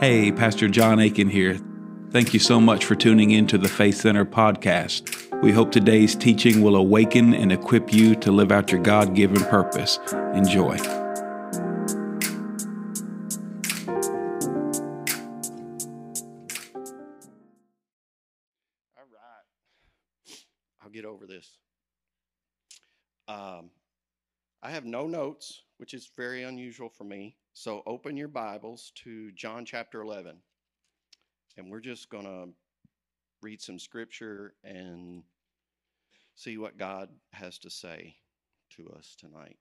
Hey, Pastor John Aiken here. Thank you so much for tuning in to the Faith Center podcast. We hope today's teaching will awaken and equip you to live out your God-given purpose. Enjoy. All right. I'll get over this. I have no notes, which is very unusual for me. So open your Bibles to John chapter 11. And we're just going to read some scripture and see what God has to say to us tonight.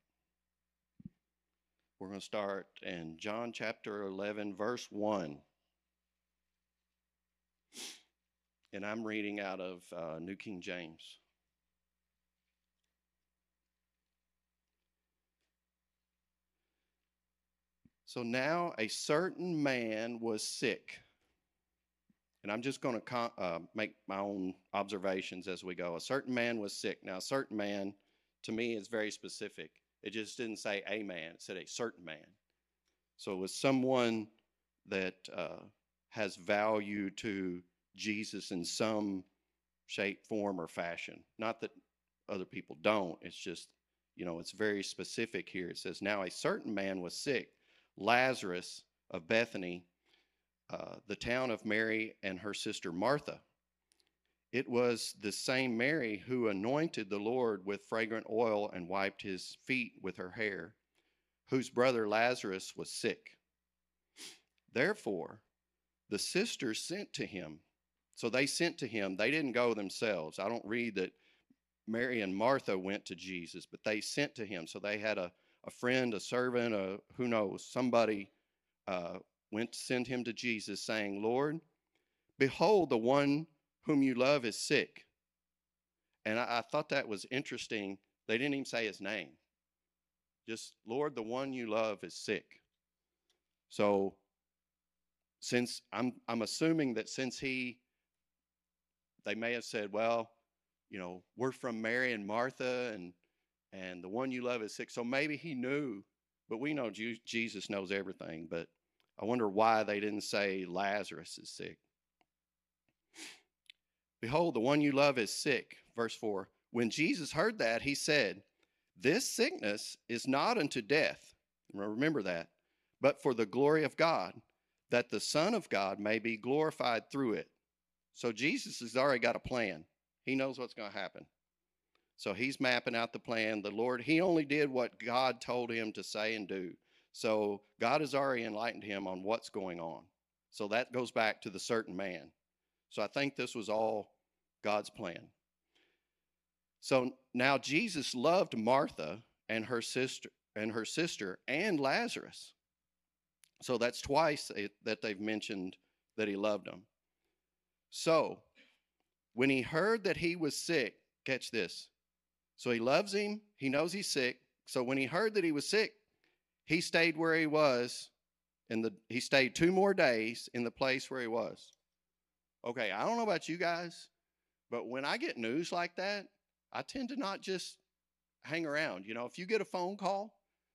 We're going to start in John chapter 11, verse 1. And I'm reading out of New King James. So now a certain man was sick. And I'm just going to make my own observations as we go. A certain man was sick. Now, a certain man, to me, is very specific. It just didn't say a man. It said a certain man. So it was someone that has value to Jesus in some shape, form, or fashion. Not that other people don't. It's just, it's very specific here. It says, now a certain man was sick, Lazarus of Bethany, the town of Mary and her sister Martha. It was the same Mary who anointed the Lord with fragrant oil and wiped his feet with her hair, whose brother Lazarus was sick. Therefore, the sisters sent to him. So they sent to him. They didn't go themselves. I don't read that Mary and Martha went to Jesus, but they sent to him. So they had a friend, a servant, who knows, somebody went to send him to Jesus, saying, Lord, behold, the one whom you love is sick. And I thought that was interesting. They didn't even say his name. Just, Lord, the one you love is sick. So since I'm assuming that since they may have said, well, we're from Mary and Martha and the one you love is sick. So maybe he knew, but we know Jesus knows everything, but I wonder why they didn't say Lazarus is sick. Behold, the one you love is sick. Verse 4. When Jesus heard that, he said, this sickness is not unto death. Remember that. But for the glory of God, that the Son of God may be glorified through it. So Jesus has already got a plan. He knows what's going to happen. So he's mapping out the plan. The Lord, he only did what God told him to say and do. So God has already enlightened him on what's going on. So that goes back to the certain man. So I think this was all God's plan. So now Jesus loved Martha and her sister and Lazarus. So that's twice that they've mentioned that he loved them. So when he heard that he was sick, catch this. So he loves him. He knows he's sick. So when he heard that he was sick, he stayed where he was, he stayed 2 more days in the place where he was. Okay, I don't know about you guys, but when I get news like that, I tend to not just hang around. If you get a phone call,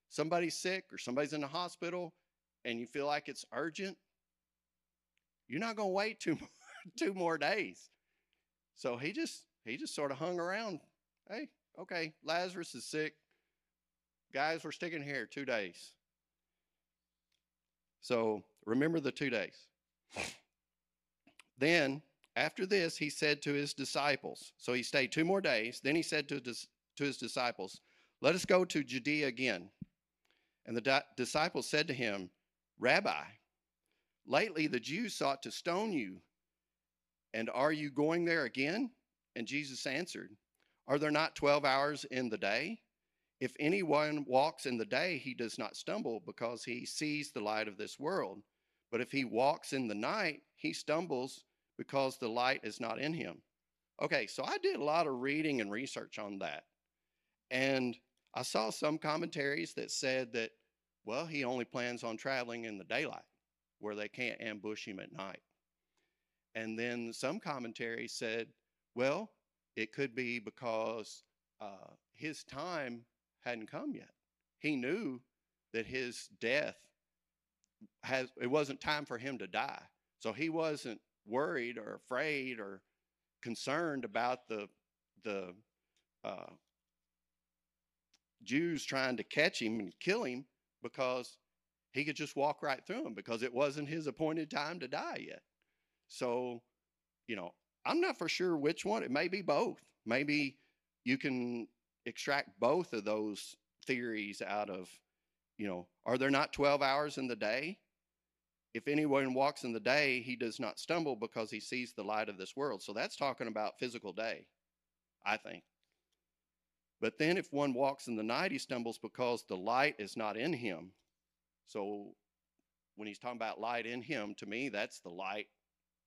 somebody's sick or somebody's in the hospital, and you feel like it's urgent, you're not going to wait 2 more days. So he just sort of hung around. Hey, okay, Lazarus is sick. Guys, we're sticking here 2 days. So remember the 2 days. Then after this, he said to his disciples, so he stayed 2 more days. Then he said to his disciples, let us go to Judea again. And the disciples said to him, Rabbi, lately the Jews sought to stone you. And are you going there again? And Jesus answered, are there not 12 hours in the day? If anyone walks in the day, he does not stumble because he sees the light of this world. But if he walks in the night, he stumbles because the light is not in him. Okay, so I did a lot of reading and research on that. And I saw some commentaries that said that, well, he only plans on traveling in the daylight where they can't ambush him at night. And then some commentaries said, well, it could be because his time hadn't come yet. He knew that his death it wasn't time for him to die. So he wasn't worried or afraid or concerned about the Jews trying to catch him and kill him, because he could just walk right through them, because it wasn't his appointed time to die yet. So, you know, I'm not for sure which one. It may be both. Maybe you can extract both of those theories out of, you know, are there not 12 hours in the day? If anyone walks in the day, he does not stumble because he sees the light of this world. So that's talking about physical day, I think. But then if one walks in the night, he stumbles because the light is not in him. So when he's talking about light in him, to me, that's the light,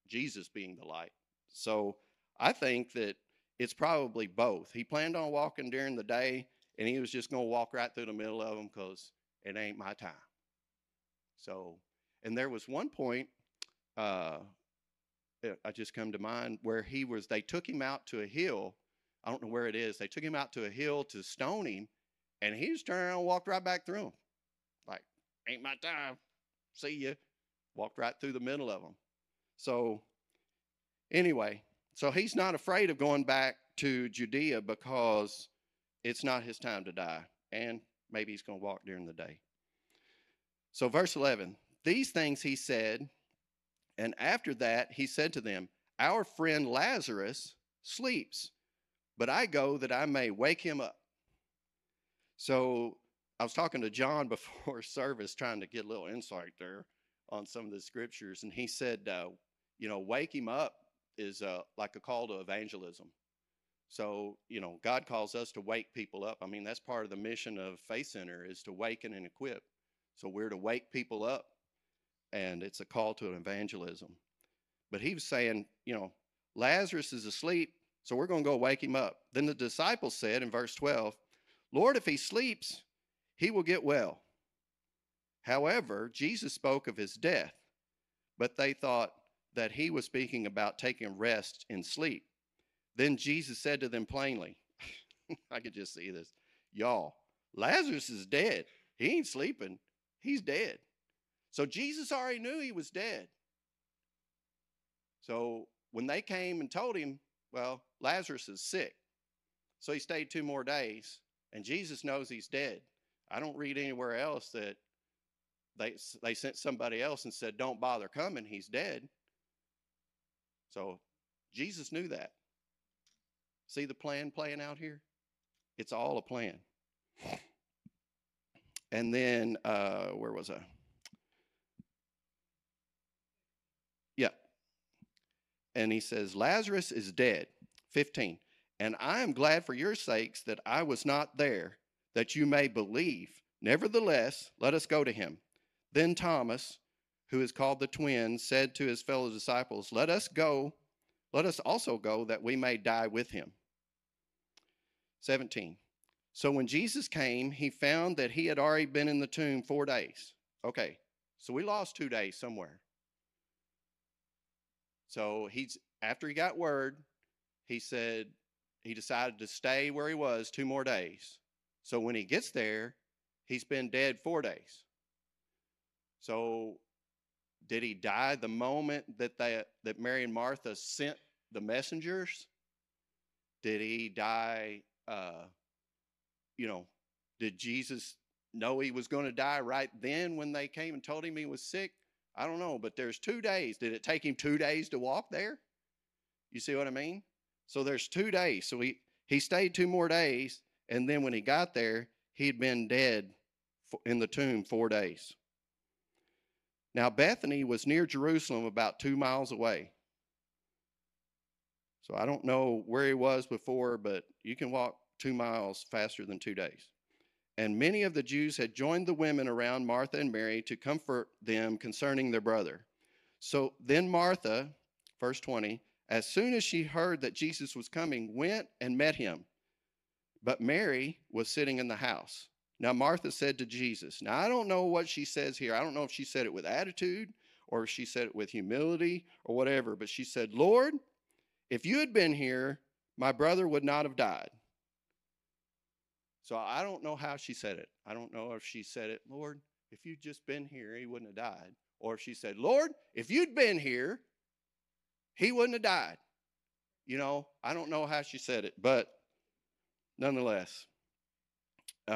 Jesus being the light. So I think that it's probably both. He planned on walking during the day, and he was just going to walk right through the middle of them because it ain't my time. So, and there was one point, I just come to mind, where they took him out to a hill. I don't know where it is. They took him out to a hill to stone him, and he just turned around and walked right back through them. Like, ain't my time. See ya. Walked right through the middle of them. So anyway, so he's not afraid of going back to Judea because it's not his time to die, and maybe he's going to walk during the day. So verse 11, these things he said, and after that he said to them, our friend Lazarus sleeps, but I go that I may wake him up. So I was talking to John before service, trying to get a little insight there on some of the scriptures. And he said, you know, wake him up is like a call to evangelism. So, you know, God calls us to wake people up. I mean, that's part of the mission of Faith Center, is to waken and equip. So we're to wake people up, and it's a call to evangelism. But he was saying, you know, Lazarus is asleep, so we're going to go wake him up. Then the disciples said in verse 12, Lord, if he sleeps, he will get well. However, Jesus spoke of his death, but they thought that he was speaking about taking rest in sleep. Then Jesus said to them plainly, I could just see this, y'all, Lazarus is dead. He ain't sleeping. He's dead. So Jesus already knew he was dead. So when they came and told him, well, Lazarus is sick, so he stayed 2 more days, and Jesus knows he's dead. I don't read anywhere else that they sent somebody else and said, don't bother coming, he's dead. So Jesus knew that. See the plan playing out here? It's all a plan. And then, where was I? Yeah. And he says, Lazarus is dead. 15. And I am glad for your sakes that I was not there, that you may believe. Nevertheless, let us go to him. Then Thomas, who is called the twin, said to his fellow disciples, let us go. Let us also go that we may die with him. 17. So when Jesus came, he found that he had already been in the tomb 4 days. Okay, so we lost 2 days somewhere. So after he got word, he said he decided to stay where he was 2 more days. So when he gets there, he's been dead 4 days. So did he die the moment that Mary and Martha sent the messengers? Did he die, you know, did Jesus know he was going to die right then when they came and told him he was sick? I don't know, but there's 2 days. Did it take him 2 days to walk there? You see what I mean? So there's 2 days. So he stayed 2 more days, and then when he got there, he'd been dead in the tomb 4 days. Now, Bethany was near Jerusalem, about 2 miles away. So I don't know where he was before, but you can walk 2 miles faster than 2 days. And many of the Jews had joined the women around Martha and Mary to comfort them concerning their brother. So then Martha, verse 20, as soon as she heard that Jesus was coming, went and met him. But Mary was sitting in the house. Now, Martha said to Jesus, now, I don't know what she says here. I don't know if she said it with attitude or if she said it with humility or whatever. But she said, Lord, if you had been here, my brother would not have died. So I don't know how she said it. I don't know if she said it, Lord, if you'd just been here, he wouldn't have died. Or if she said, Lord, if you'd been here, he wouldn't have died. You know, I don't know how she said it, but nonetheless.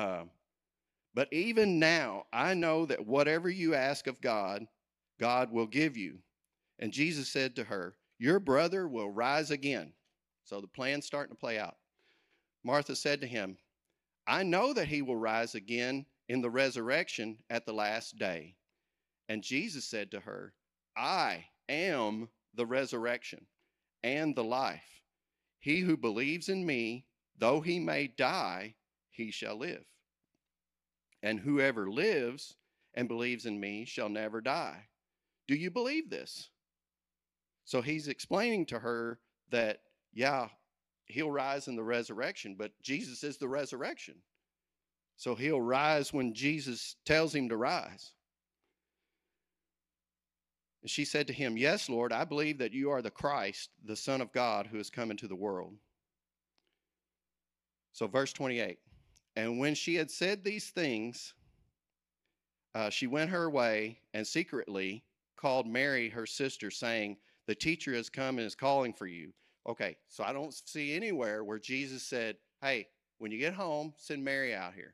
But even now, I know that whatever you ask of God, God will give you. And Jesus said to her, your brother will rise again. So the plan's starting to play out. Martha said to him, I know that he will rise again in the resurrection at the last day. And Jesus said to her, I am the resurrection and the life. He who believes in me, though he may die, he shall live. And whoever lives and believes in me shall never die. Do you believe this? So he's explaining to her that, yeah, he'll rise in the resurrection, but Jesus is the resurrection. So he'll rise when Jesus tells him to rise. And she said to him, yes, Lord, I believe that you are the Christ, the Son of God, who has come into the world. So verse 28, and when she had said these things, she went her way and secretly called Mary, her sister, saying, the teacher has come and is calling for you. Okay, so I don't see anywhere where Jesus said, hey, when you get home, send Mary out here.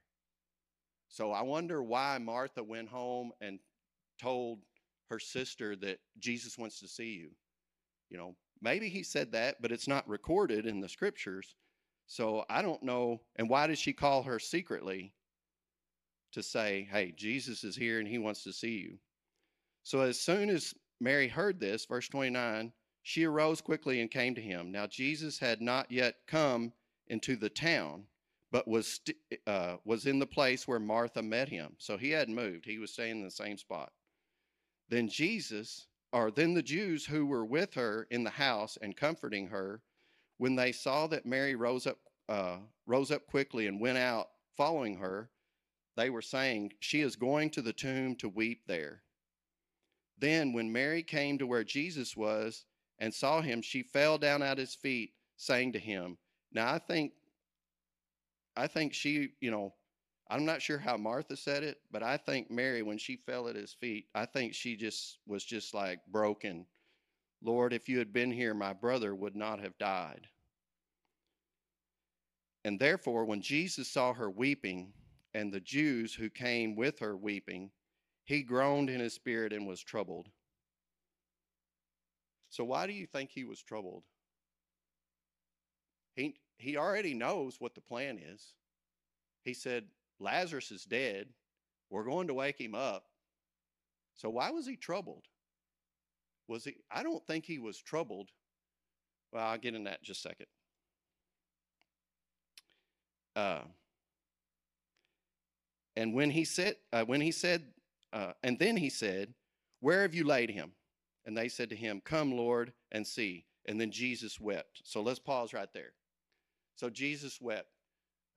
So I wonder why Martha went home and told her sister that Jesus wants to see you. You know, maybe he said that, but it's not recorded in the scriptures. So I don't know. And why did she call her secretly to say, hey, Jesus is here and he wants to see you? So as soon as Mary heard this, verse 29, she arose quickly and came to him. Now Jesus had not yet come into the town, but was in the place where Martha met him. So he hadn't moved. He was staying in the same spot. Then the Jews who were with her in the house and comforting her, when they saw that Mary rose up quickly and went out following her, they were saying, she is going to the tomb to weep there. Then when Mary came to where Jesus was and saw him, she fell down at his feet, saying to him. Now I think she, you know, I'm not sure how Martha said it, but I think Mary, when she fell at his feet, I think she was just like broken. Lord, if you had been here, my brother would not have died. And therefore, when Jesus saw her weeping, and the Jews who came with her weeping, he groaned in his spirit and was troubled. So why do you think he was troubled? He already knows what the plan is. He said, Lazarus is dead. We're going to wake him up. So why was he troubled? I don't think he was troubled. Well, I'll get in that in just a second. And then he said, where have you laid him? And they said to him, come, Lord, and see. And then Jesus wept. So let's pause right there. So Jesus wept.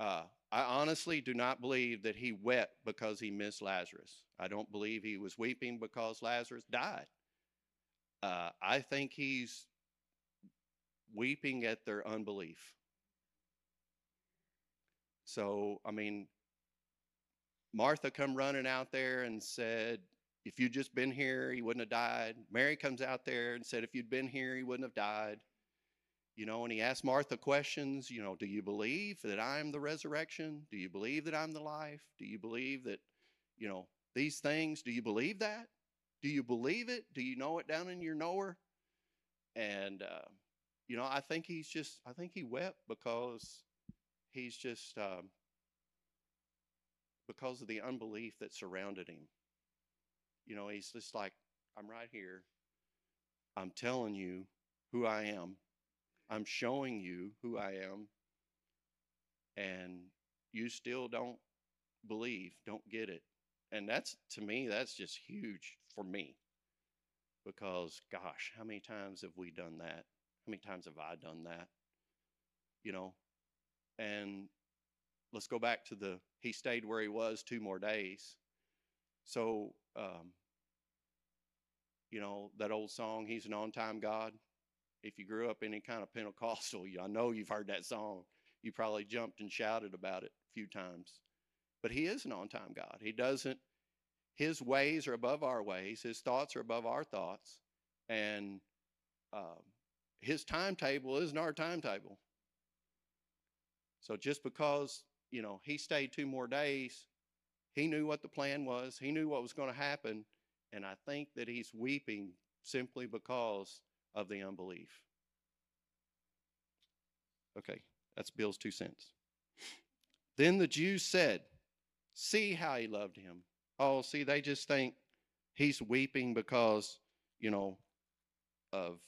I honestly do not believe that he wept because he missed Lazarus. I don't believe he was weeping because Lazarus died. I think he's weeping at their unbelief. So, I mean, Martha come running out there and said, if you'd just been here, he wouldn't have died. Mary comes out there and said, if you'd been here, he wouldn't have died. You know, and he asked Martha questions, you know, do you believe that I'm the resurrection? Do you believe that I'm the life? Do you believe that, you know, these things? Do you believe that? Do you believe it? Do you know it down in your knower? And, you know, I think he wept because because of the unbelief that surrounded him. You know, he's just like, I'm right here. I'm telling you who I am. I'm showing you who I am. And you still don't believe, don't get it. And that's, to me, that's just huge for me. Because, gosh, how many times have we done that? How many times have I done that? You know, and let's go back to he stayed where he was 2 more days. So, you know, that old song, he's an on-time God. If you grew up any kind of Pentecostal, I know you've heard that song. You probably jumped and shouted about it a few times. But he is an on-time God. He doesn't, His ways are above our ways. His thoughts are above our thoughts. And his timetable isn't our timetable. So just because, you know, he stayed 2 more days, he knew what the plan was. He knew what was going to happen. And I think that he's weeping simply because of the unbelief. Okay, that's Bill's 2 cents. Then the Jews said, see how he loved him. Oh, see, they just think he's weeping because, you know, of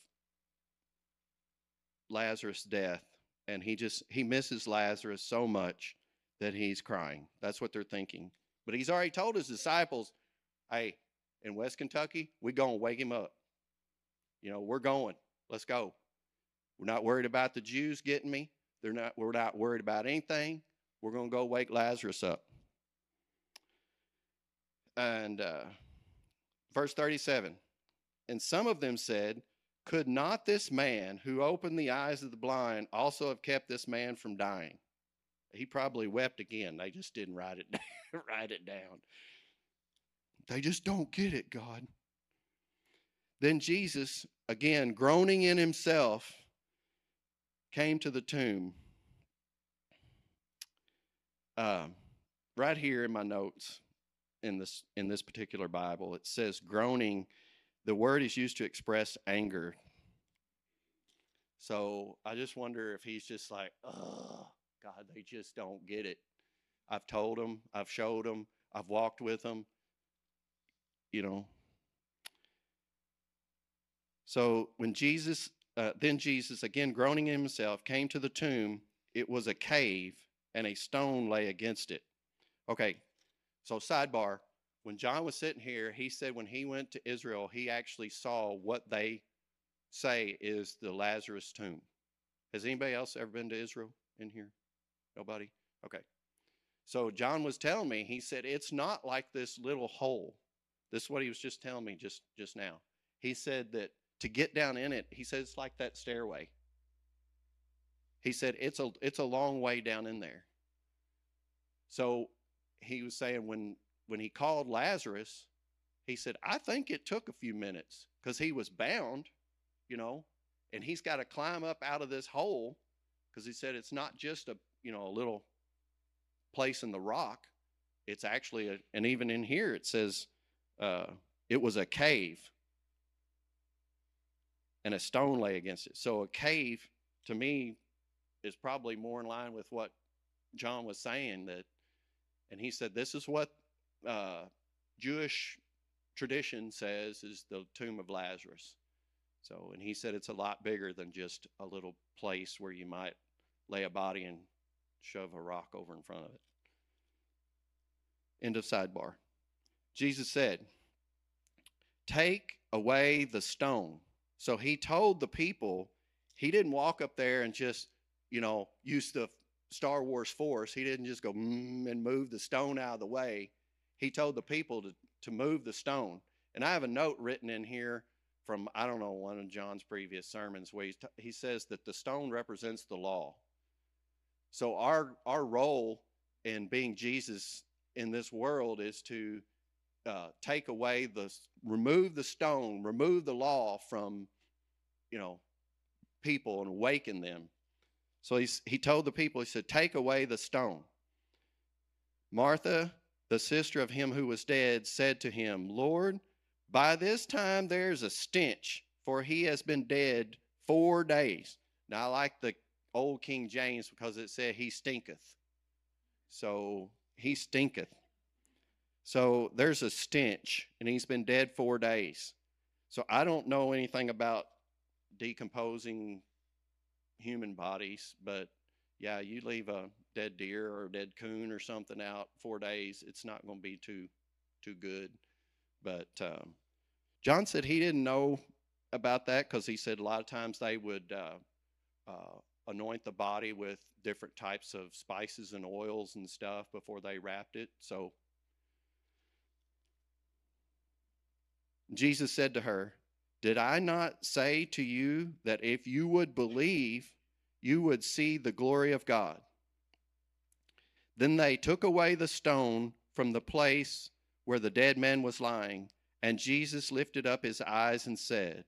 Lazarus' death. And he misses Lazarus so much that he's crying. That's what they're thinking. But he's already told his disciples, hey, in West Kentucky, we're going to wake him up. You know, we're going. Let's go. We're not worried about the Jews getting me. We're not worried about anything. We're going to go wake Lazarus up. And verse 37, and some of them said, could not this man who opened the eyes of the blind also have kept this man from dying? He probably wept again. They just didn't write it down. They just don't get it, God. Then Jesus, again, groaning in himself, came to the tomb. Right here in my notes, in this particular Bible, it says groaning. The word is used to express anger. So I just wonder if he's just like, oh, God, they just don't get it. I've told them. I've showed them. I've walked with them. You know. So when Jesus, then Jesus, again groaning in himself, came to the tomb, it was a cave and a stone lay against it. Okay, so sidebar, when John was sitting here, he said when he went to Israel, he actually saw what they say is the Lazarus tomb. Has anybody else ever been to Israel in here? Nobody? Okay. So John was telling me, he said, it's not like this little hole. This is what he was just telling me just now. He said that to get down in it, he said it's like that stairway. He said it's a long way down in there. So he was saying when he called Lazarus, he said, I think it took a few minutes because he was bound, you know, and he's got to climb up out of this hole because he said it's not just a, you know, a little place in the rock. It's actually, and even in here it says it was a cave. And a stone lay against it. So a cave, to me, is probably more in line with what John was saying. That, and he said, this is what Jewish tradition says is the tomb of Lazarus. So, and he said it's a lot bigger than just a little place where you might lay a body and shove a rock over in front of it. End of sidebar. Jesus said, take away the stone. So he told the people, he didn't walk up there and just, you know, use the Star Wars force. He didn't just go and move the stone out of the way. He told the people to move the stone. And I have a note written in here from, I don't know, one of John's previous sermons where he says that the stone represents the law. So our role in being Jesus in this world is to take away remove the stone, remove the law from, you know, people and awaken them. So he told the people, he said, take away the stone. Martha, the sister of him who was dead, said to him, Lord, by this time there's a stench, for he has been dead 4 days. Now, I like the old King James because it said he stinketh. So he stinketh. So there's a stench, and he's been dead 4 days. So I don't know anything about decomposing human bodies, but, yeah, you leave a dead deer or a dead coon or something out 4 days, it's not going to be too good. But John said he didn't know about that because he said a lot of times they would anoint the body with different types of spices and oils and stuff before they wrapped it. So Jesus said to her, did I not say to you that if you would believe, you would see the glory of God? Then they took away the stone from the place where the dead man was lying, and Jesus lifted up his eyes and said,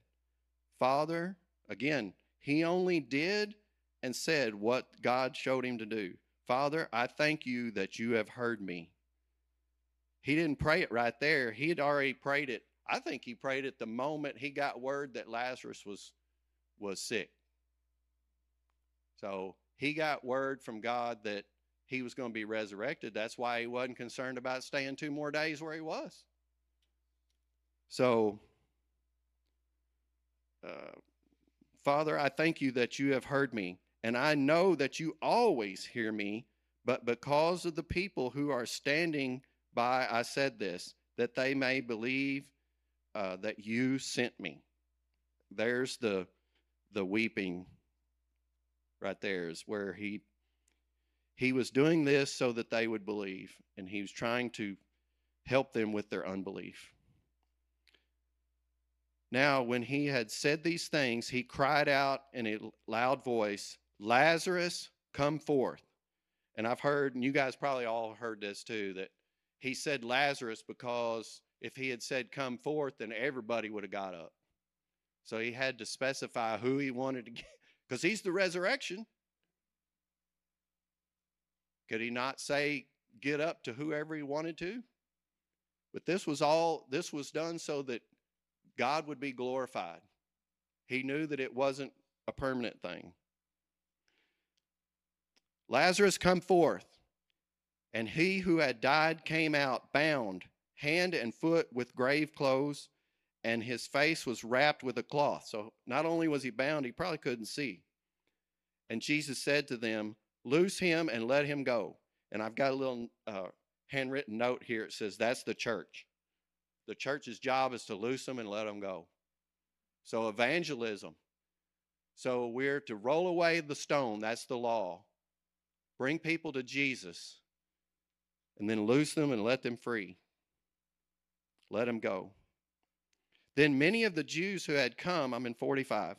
Father, again, he only did and said what God showed him to do. Father, I thank you that you have heard me. He didn't pray it right there. He had already prayed it. I think he prayed it the moment he got word that Lazarus was sick. So he got word from God that he was going to be resurrected. That's why he wasn't concerned about staying 2 more days where he was. So, Father, I thank you that you have heard me, and I know that you always hear me, but because of the people who are standing by, I said this, that they may believe that you sent me. There's the weeping right there is where he was doing this so that they would believe, and he was trying to help them with their unbelief. Now, when he had said these things, he cried out in a loud voice, Lazarus, come forth. And I've heard, and you guys probably all heard this too, that he said Lazarus because if he had said come forth, then everybody would have got up. So he had to specify who he wanted to get, because he's the resurrection. Could he not say get up to whoever he wanted to? But this was done so that God would be glorified. He knew that it wasn't a permanent thing. Lazarus, come forth. And he who had died came out bound, hand and foot with grave clothes, and his face was wrapped with a cloth. So not only was he bound, he probably couldn't see. And Jesus said to them, loose him and let him go. And I've got a little handwritten note here. It says, that's the church. The church's job is to loose them and let them go. So evangelism. So we're to roll away the stone. That's the law. Bring people to Jesus. And then loose them and let them free. Let them go. Then many of the Jews who had come, I'm in 45,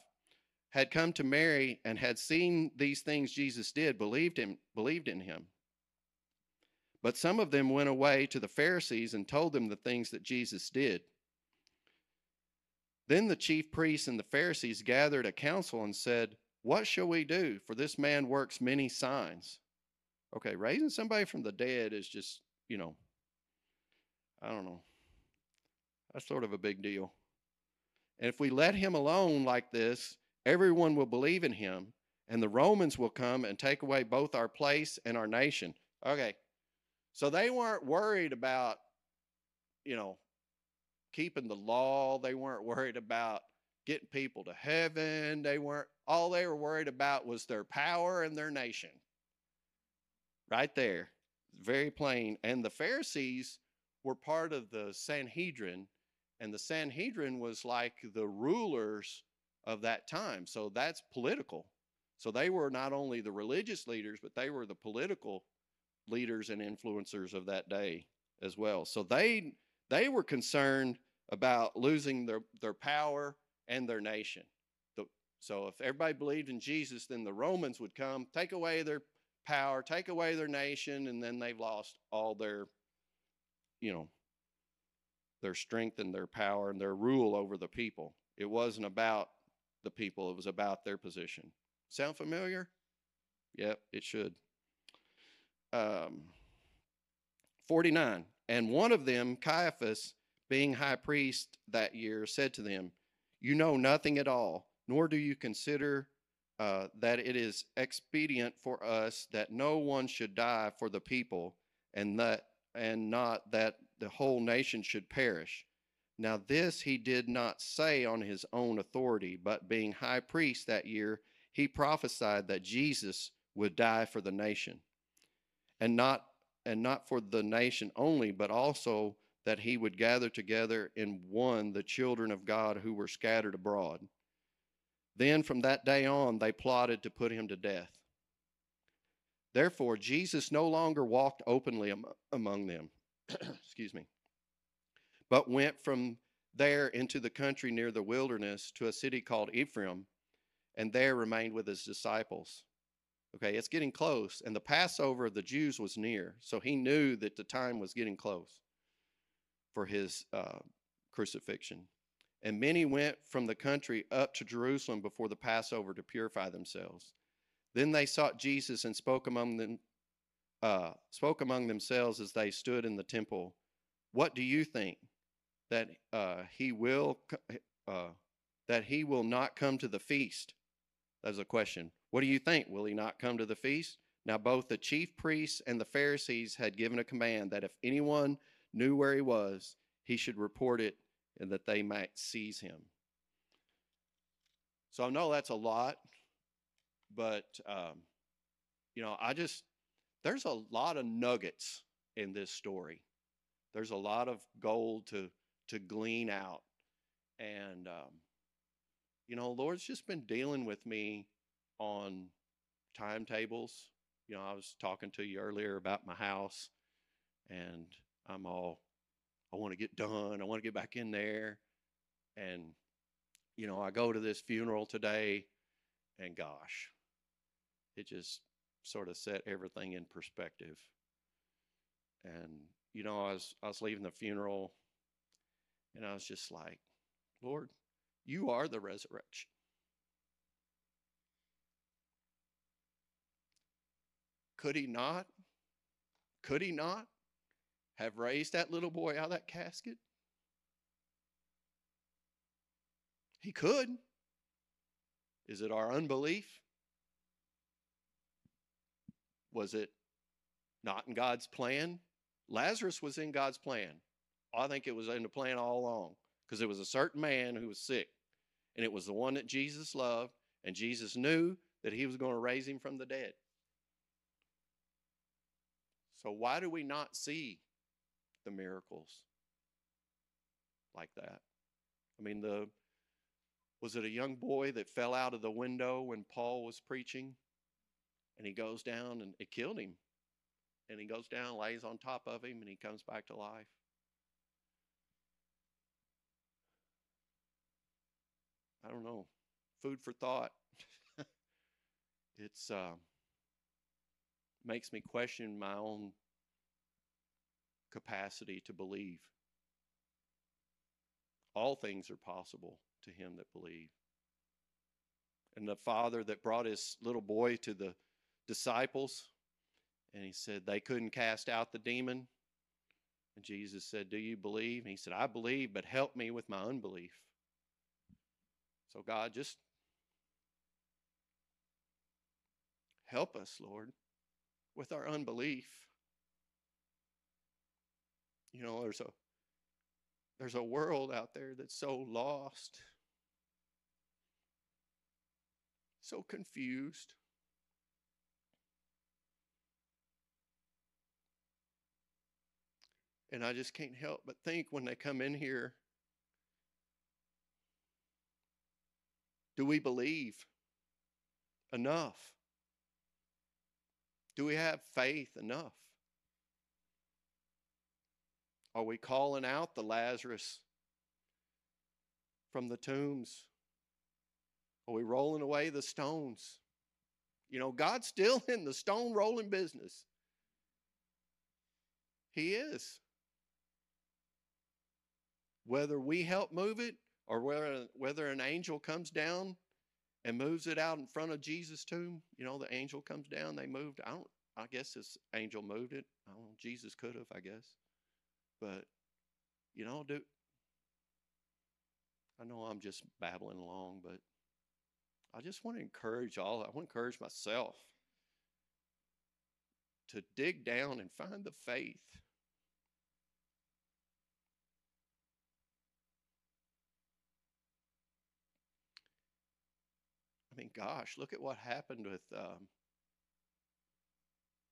had come to Mary and had seen these things Jesus did, believed in him. But some of them went away to the Pharisees and told them the things that Jesus did. Then the chief priests and the Pharisees gathered a council and said, what shall we do? For this man works many signs. Okay, raising somebody from the dead is just, you know, I don't know. That's sort of a big deal. And if we let him alone like this, everyone will believe in him, and the Romans will come and take away both our place and our nation. Okay, so they weren't worried about, you know, keeping the law. They weren't worried about getting people to heaven. They weren't, all they were worried about was their power and their nation. Right there, very plain. And the Pharisees were part of the Sanhedrin, and the Sanhedrin was like the rulers of that time. So that's political. So they were not only the religious leaders, but they were the political leaders and influencers of that day as well. So they were concerned about losing their power and their nation. So if everybody believed in Jesus, then the Romans would come, take away their power, take away their nation, and then they've lost all their, you know, their strength and their power and their rule over the people. It wasn't about the people. It was about their position. Sound familiar? Yep, it should. 49, and one of them, Caiaphas, being high priest that year, said to them, you know nothing at all, nor do you consider that it is expedient for us that no one should die for the people, and that and not that the whole nation should perish. Now this he did not say on his own authority, but being high priest that year, he prophesied that Jesus would die for the nation, and not for the nation only, but also that he would gather together in one the children of God who were scattered abroad. Then from that day on, they plotted to put him to death. Therefore, Jesus no longer walked openly among them, excuse me, but went from there into the country near the wilderness to a city called Ephraim, and there remained with his disciples. Okay, it's getting close, and the Passover of the Jews was near, so he knew that the time was getting close. for his crucifixion. And many went from the country up to Jerusalem before the Passover to purify themselves. Then they sought Jesus and spoke among themselves as they stood in the temple. What do you think? That he will not come to the feast? That's a question. What do you think? Will he not come to the feast? Now both the chief priests and the Pharisees had given a command that if anyone knew where he was, he should report it, and that they might seize him. So I know that's a lot, but there's a lot of nuggets in this story. There's a lot of gold to glean out, and Lord's just been dealing with me on timetables. I was talking to you earlier about my house, and I want to get done. I want to get back in there. And, I go to this funeral today, and gosh, it just sort of set everything in perspective. And, I was leaving the funeral, and I was just like, Lord, you are the resurrection. Could he not? Could he not have raised that little boy out of that casket? He could. Is it our unbelief? Was it not in God's plan? Lazarus was in God's plan. I think it was in the plan all along, because it was a certain man who was sick, and it was the one that Jesus loved, and Jesus knew that he was going to raise him from the dead. So why do we not see the miracles like that? Was it a young boy that fell out of the window when Paul was preaching, and he goes down and it killed him, and he goes down, lays on top of him, and he comes back to life? I don't know. Food for thought. It's makes me question my own capacity to believe. All things are possible to him that believe. And the father that brought his little boy to the disciples, and he said they couldn't cast out the demon. And Jesus said, do you believe? And he said, I believe, but help me with my unbelief. So God, just help us, Lord, with our unbelief. There's a world out there that's so lost, so confused. And I just can't help but think, when they come in here, do we believe enough? Do we have faith enough? Are we calling out the Lazarus from the tombs? Are we rolling away the stones? God's still in the stone rolling business. He is. Whether we help move it, or whether an angel comes down and moves it out in front of Jesus' tomb. The angel comes down, they moved. I guess this angel moved it. I don't know, Jesus could have, I guess. But, I know I'm just babbling along, but I just want to encourage all. I want to encourage myself to dig down and find the faith. Gosh, look at what happened with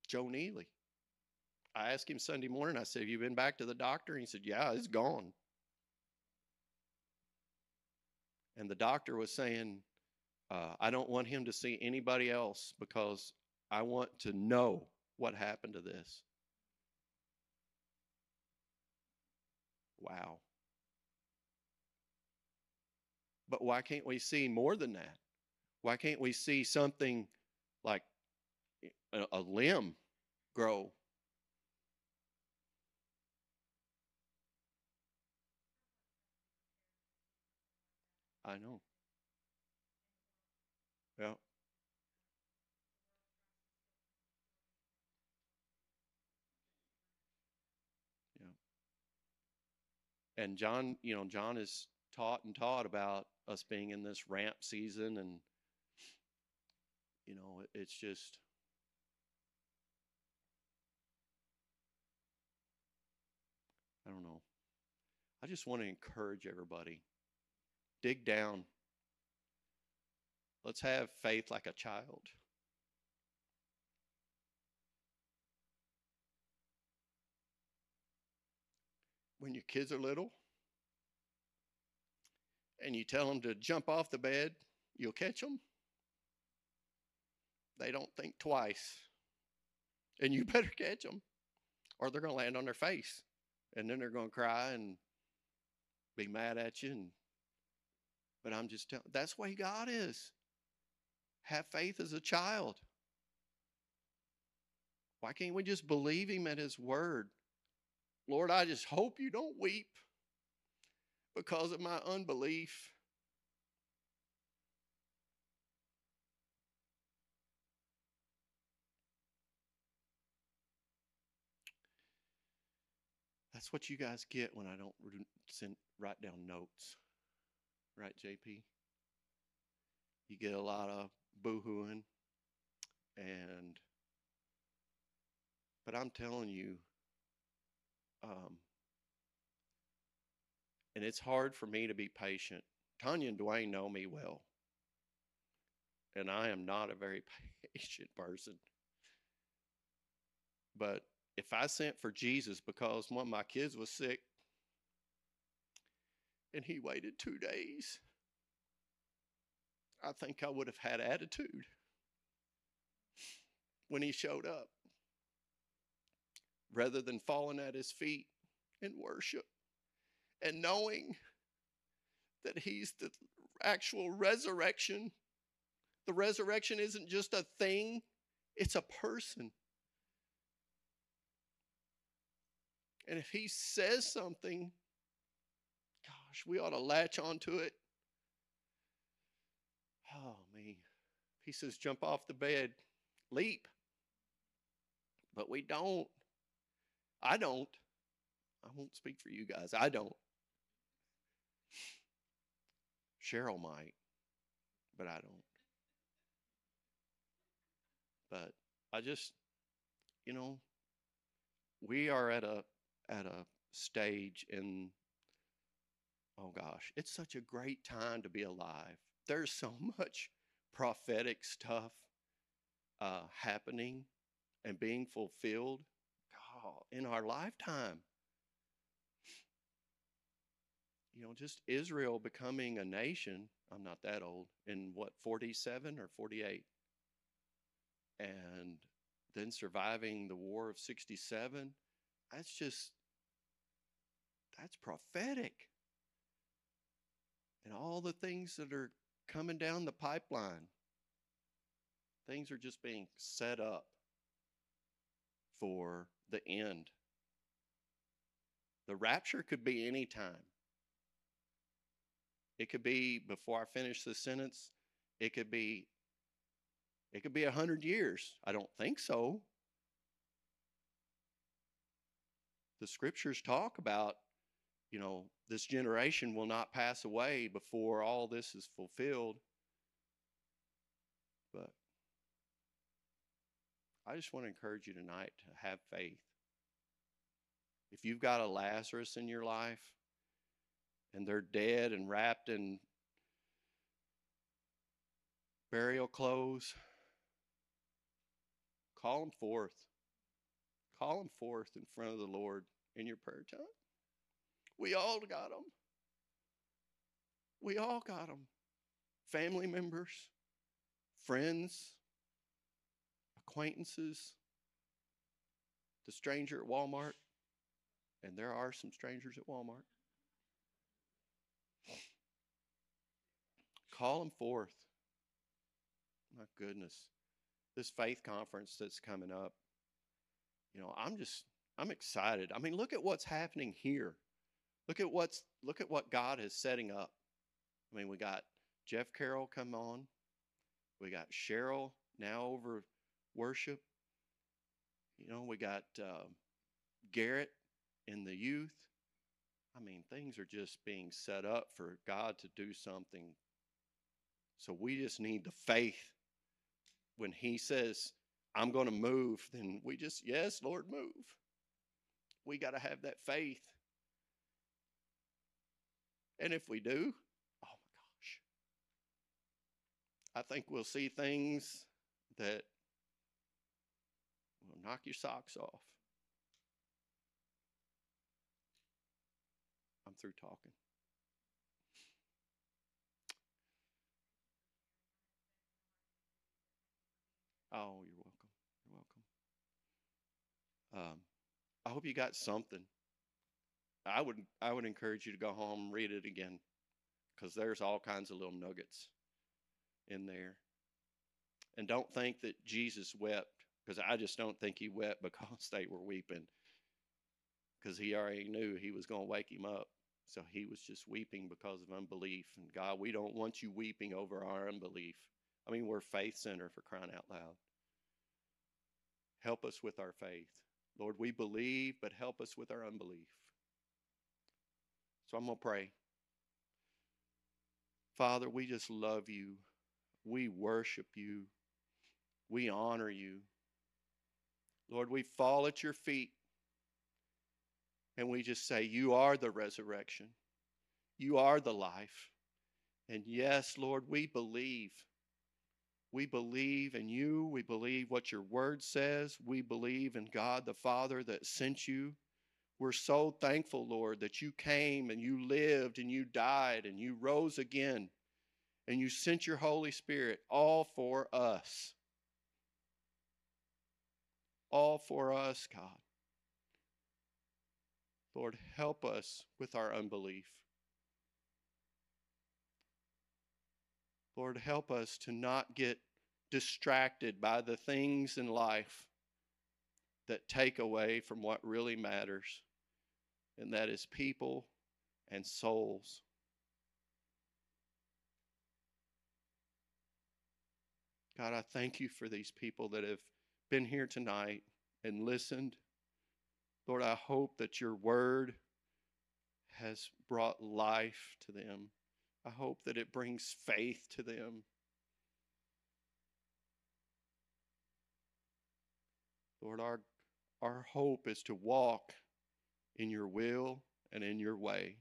Joe Neely. I asked him Sunday morning, I said, have you been back to the doctor? And he said, yeah, it's gone. And the doctor was saying, I don't want him to see anybody else, because I want to know what happened to this. Wow. But why can't we see more than that? Why can't we see something like a limb grow? I know. Yeah. Yeah. And John, you know, John is taught and taught about us being in this ramp season, and, you know, it's just... I don't know. I just want to encourage everybody. Dig down. Let's have faith like a child. When your kids are little and you tell them to jump off the bed, you'll catch them. They don't think twice. And you better catch them or they're going to land on their face. And then they're going to cry and be mad at you. But I'm just telling, that's the way God is. Have faith as a child. Why can't we just believe him at his word? Lord, I just hope you don't weep because of my unbelief. That's what you guys get when I don't write down notes. Right, JP? You get a lot of boo-hooing. But I'm telling you, and it's hard for me to be patient. Tanya and Dwayne know me well. And I am not a very patient person. But if I sent for Jesus because one of my kids was sick and he waited 2 days, I think I would have had attitude when he showed up rather than falling at his feet in worship and knowing that he's the actual resurrection. The resurrection isn't just a thing, it's a person. And if he says something, gosh, we ought to latch onto it. Oh, man. He says, jump off the bed, leap. But we don't. I don't. I won't speak for you guys. I don't. Cheryl might, but I don't. But I just, you know, we are at a stage in, oh gosh, it's such a great time to be alive. There's so much prophetic stuff happening and being fulfilled in our lifetime. You know, just Israel becoming a nation, I'm not that old, in what, 47 or 48? And then surviving the war of 67, that's prophetic. And all the things that are coming down the pipeline, things are just being set up for the end. The rapture could be any time. It could be, before I finish this sentence, it could be 100 years. I don't think so. The scriptures talk about, you know, this generation will not pass away before all this is fulfilled. But I just want to encourage you tonight to have faith. If you've got a Lazarus in your life and they're dead and wrapped in burial clothes, call them forth. Call them forth in front of the Lord in your prayer time. We all got them. We all got them. Family members, friends, acquaintances, the stranger at Walmart. And there are some strangers at Walmart. Call them forth. My goodness. This faith conference that's coming up. You know, I'm excited. I mean, look at what's happening here. Look at what God is setting up. I mean, we got Jeff Carroll come on. We got Cheryl now over worship. You know, we got Garrett in the youth. I mean, things are just being set up for God to do something. So we just need the faith. When he says, I'm going to move, then we just, yes, Lord, move. We got to have that faith. And if we do, oh my gosh, I think we'll see things that will knock your socks off. I'm through talking. Oh, you're welcome. You're welcome. I hope you got something. I would encourage you to go home and read it again, because there's all kinds of little nuggets in there. And don't think that Jesus wept, because I just don't think he wept because they were weeping, because he already knew he was going to wake him up. So he was just weeping because of unbelief. And God, we don't want you weeping over our unbelief. I mean, we're Faith Center, for crying out loud. Help us with our faith. Lord, we believe, but help us with our unbelief. So I'm going to pray. Father, we just love you. We worship you. We honor you. Lord, we fall at your feet. And we just say, you are the resurrection. You are the life. And yes, Lord, we believe. We believe in you. We believe what your word says. We believe in God the Father that sent you. We're so thankful, Lord, that you came and you lived and you died and you rose again and you sent your Holy Spirit, all for us. All for us, God. Lord, help us with our unbelief. Lord, help us to not get distracted by the things in life that take away from what really matters, and that is people and souls. God, I thank you for these people that have been here tonight and listened. Lord, I hope that your word has brought life to them. I hope that it brings faith to them. Lord, our hope is to walk in your will and in your way.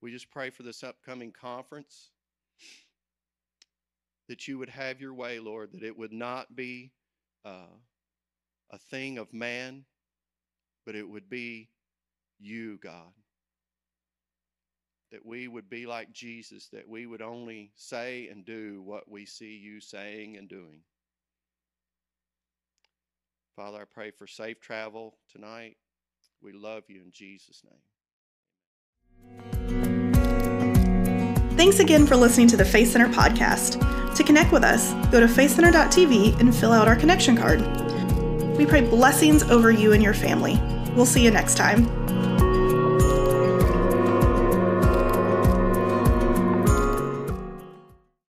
We just pray for this upcoming conference, that you would have your way, Lord, that it would not be a thing of man, but it would be you, God. That we would be like Jesus, that we would only say and do what we see you saying and doing. Father, I pray for safe travel tonight. We love you in Jesus' name. Thanks again for listening to the Faith Center podcast. To connect with us, go to faithcenter.tv and fill out our connection card. We pray blessings over you and your family. We'll see you next time.